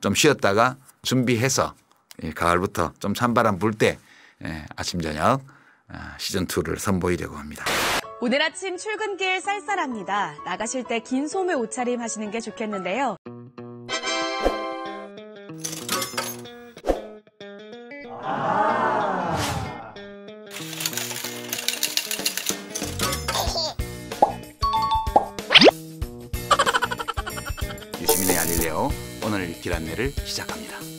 좀 쉬었다가 준비해서 가을부터 좀 찬바람 불 때 아침 저녁 시즌2를 선보이려고 합니다. 오늘 아침 출근길 쌀쌀합니다. 나가실 때 긴 소매 옷차림 하시는 게 좋겠는데요. 유시민의 알릴레오 오늘 길 안내를 시작합니다.